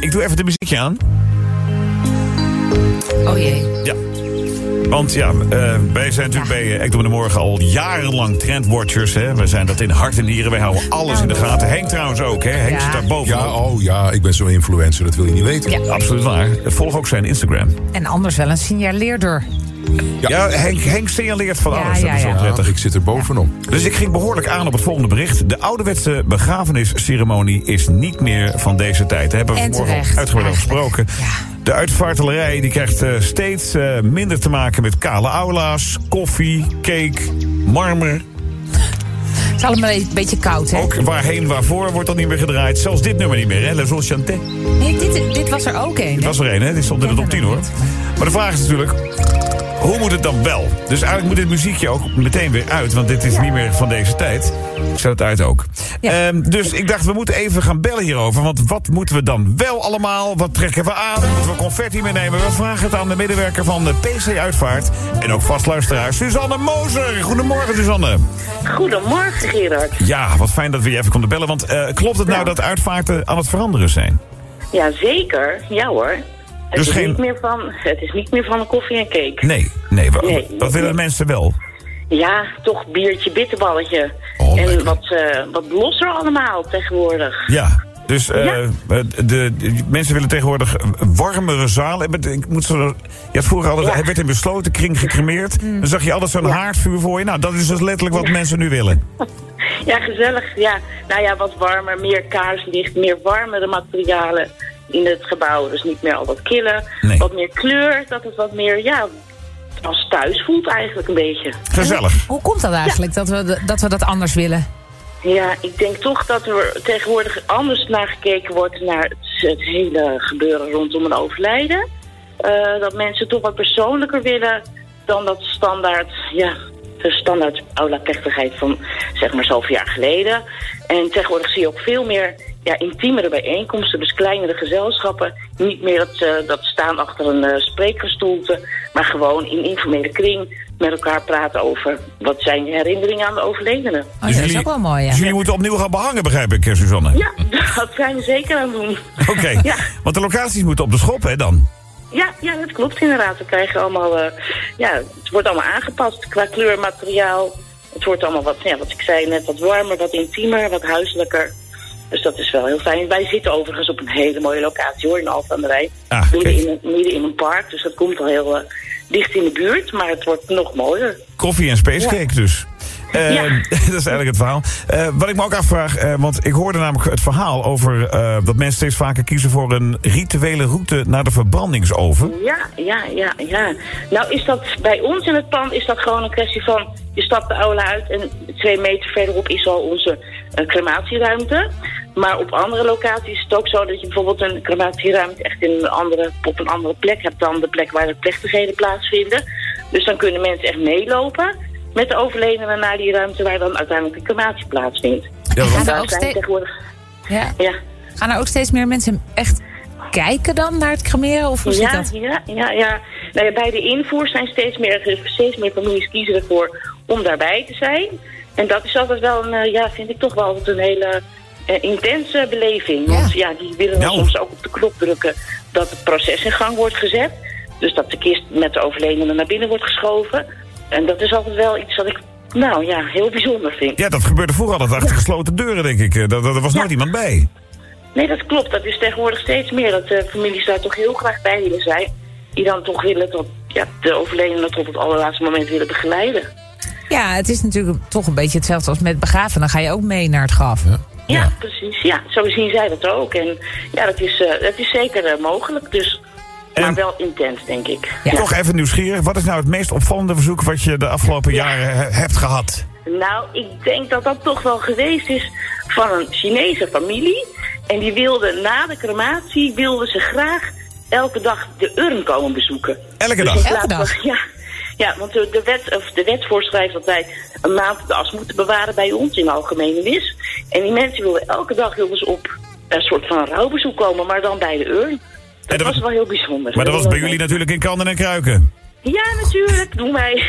Ik doe even de muziekje aan. Oh jee. Ja. Want ja, wij zijn natuurlijk bij Act op de Morgen al jarenlang trendwatchers. Hè? We zijn dat in hart en nieren. Wij houden alles in de gaten. Henk trouwens ook. Hè? Henk zit daar bovenop. Ja, oh ja, ik ben zo'n influencer. Dat wil je niet weten. Ja. Absoluut waar. Volg ook zijn Instagram. En anders wel een signaleerder. Ja, Henk signaleert van alles. Dat is wel prettig. Ik zit er bovenop. Dus ik ging behoorlijk aan op het volgende bericht. De ouderwetse begrafenisceremonie is niet meer van deze tijd. Daar hebben we vanmorgen uitgebreid over gesproken. Ja. De uitvaartelerij die krijgt steeds minder te maken met kale aula's, koffie, cake, marmer. Het is allemaal een beetje koud, hè? Ook waarheen, waarvoor wordt dat niet meer gedraaid. Zelfs dit nummer niet meer, hè? Le Sol Chanté. Nee, dit was er ook één. Dit was er één, hè? Dit stond in de top 10, hoor. Maar de vraag is natuurlijk, hoe moet het dan wel? Dus eigenlijk moet dit muziekje ook meteen weer uit, want dit is niet meer van deze tijd. Ik zet het uit ook. Ja. Dus ik dacht, we moeten even gaan bellen hierover. Want wat moeten we dan wel allemaal? Wat trekken we aan? Moeten we confetti meenemen? We vragen het aan de medewerker van de PC Uitvaart. En ook vastluisteraar Suzanne Mozer. Goedemorgen, Suzanne. Goedemorgen, Gerard. Ja, wat fijn dat we je even konden bellen. Want klopt het nou dat uitvaarten aan het veranderen zijn? Ja, zeker. Ja hoor. Het is niet meer van een koffie en cake. Nee. Wat willen mensen wel? Ja, toch biertje, bitterballetje. Oh, en wat losser allemaal tegenwoordig. Ja, dus de mensen willen tegenwoordig warmere zalen. Je had vroeger altijd, hij werd in besloten kring gecremeerd. Dan zag je altijd zo'n haardvuur voor je. Nou, dat is dus letterlijk wat mensen nu willen. Ja, gezellig. Ja. Nou ja, wat warmer, meer kaarslicht, meer warmere materialen in het gebouw. Dus niet meer al wat killen. Nee. Wat meer kleur, dat het wat meer als thuis voelt eigenlijk een beetje. Gezellig. Hoe komt dat eigenlijk, dat we dat anders willen? Ja, ik denk toch dat er tegenwoordig anders naar gekeken wordt, naar het hele gebeuren rondom een overlijden. Dat mensen toch wat persoonlijker willen dan dat standaard, de standaard aula-plechtigheid van zeg maar zoveel jaar geleden. En tegenwoordig zie je ook veel meer intiemere bijeenkomsten, dus kleinere gezelschappen. Niet meer dat staan achter een spreekgestoelte, maar gewoon in informele kring met elkaar praten over wat zijn je herinneringen aan de overledene. Oh, dat is ook wel mooi, ja. Dus jullie moeten opnieuw gaan behangen, begrijp ik, Suzanne? Ja, dat zijn we zeker aan het doen. Oké, want de locaties moeten op de schop, hè, dan? Ja, dat klopt inderdaad. We krijgen allemaal, het wordt allemaal aangepast qua kleur, materiaal. Het wordt allemaal wat ik zei net, wat warmer, wat intiemer, wat huiselijker. Dus dat is wel heel fijn. Wij zitten overigens op een hele mooie locatie, hoor, in Alphen aan den Rijn. Ah, midden in een park, dus dat komt al heel dicht in de buurt, maar het wordt nog mooier. Koffie en spacecake dus. Dat is eigenlijk het verhaal. Wat ik me ook afvraag, want ik hoorde namelijk het verhaal over dat mensen steeds vaker kiezen voor een rituele route naar de verbrandingsoven. Ja. Nou is dat bij ons in het pand is dat gewoon een kwestie van, je stapt de aula uit en 2 meter verderop is al onze crematieruimte. Maar op andere locaties is het ook zo dat je bijvoorbeeld een crematieruimte echt op een andere plek hebt dan de plek waar de plechtigheden plaatsvinden. Dus dan kunnen mensen echt meelopen met de overledenen naar die ruimte waar dan uiteindelijk de crematie plaatsvindt. Ja, gaan er ook steeds meer mensen echt kijken dan naar het cremeren? Of hoe zit dat? Ja. Nou ja, bij de invoer zijn steeds meer families kiezen ervoor om daarbij te zijn. En dat is altijd wel vind ik toch wel altijd een hele intense beleving. Want die willen soms ook op de knop drukken dat het proces in gang wordt gezet. Dus dat de kist met de overledene naar binnen wordt geschoven. En dat is altijd wel iets wat ik heel bijzonder vind. Ja, dat gebeurde vroeger altijd achter gesloten deuren, denk ik. Er was nooit iemand bij. Nee, dat klopt. Dat is tegenwoordig steeds meer. Dat families daar toch heel graag bij willen zijn. Die dan toch willen dat de overledene tot het allerlaatste moment willen begeleiden. Ja, het is natuurlijk toch een beetje hetzelfde als met begraven. Dan ga je ook mee naar het graf. Ja. Ja, precies. Ja, zo zien zij dat ook. En dat is zeker mogelijk. Dus, maar wel intens, denk ik. Ja. Toch even nieuwsgierig. Wat is nou het meest opvallende verzoek wat je de afgelopen jaren hebt gehad? Nou, ik denk dat dat toch wel geweest is van een Chinese familie. En die wilde na de crematie ze graag elke dag de urn komen bezoeken. Elke dag? Ja, want de wet voorschrijft dat wij een maand de as moeten bewaren bij ons in de algemene mis. En die mensen wilden elke dag op een soort van rouwbezoek komen, maar dan bij de urn. Dat was wel heel bijzonder. Maar dat was bij jullie natuurlijk in kanden en kruiken. Ja, natuurlijk. Doen wij.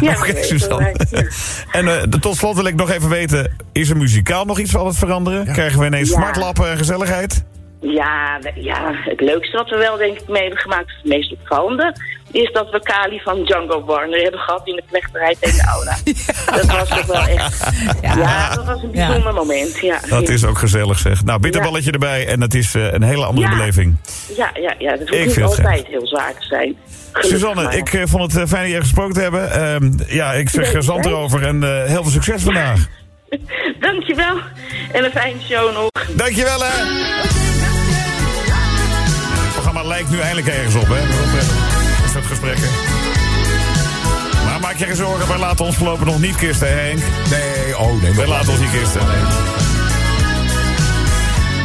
Ja, okay, Suzanne. Ja. En tot slot wil ik nog even weten, is er muzikaal nog iets aan het veranderen? Ja. Krijgen we ineens smartlappen en gezelligheid? Ja, het leukste wat we wel denk ik mee hebben gemaakt, het meest opvallende, is dat we Kali van Django Warner hebben gehad in de plechtigheid in de aula. Ja. Dat was toch wel echt... Ja, dat was een bijzonder moment. Ja. Dat is ook gezellig, zeg. Nou, bitterballetje erbij en dat is een hele andere beleving. Ja, dat hoeft niet altijd heel zwaar te zijn. Gelukkig Suzanne, maar. Ik vond het fijn dat je gesproken te hebben. Ik zeg zand erover en heel veel succes vandaag. Dankjewel en een fijne show nog. Dankjewel, hè. Het programma lijkt nu eindelijk ergens op, hè. Dat soort gesprekken. Maar maak je geen zorgen, wij laten ons voorlopig nog niet kisten, Henk. Nee, wij laten ons niet kisten. Nee.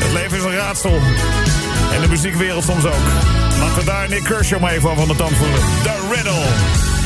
Het leven is een raadsel. En de muziekwereld soms ook. Laten we daar Nick Kershaw mee van de tand voelen. The Riddle.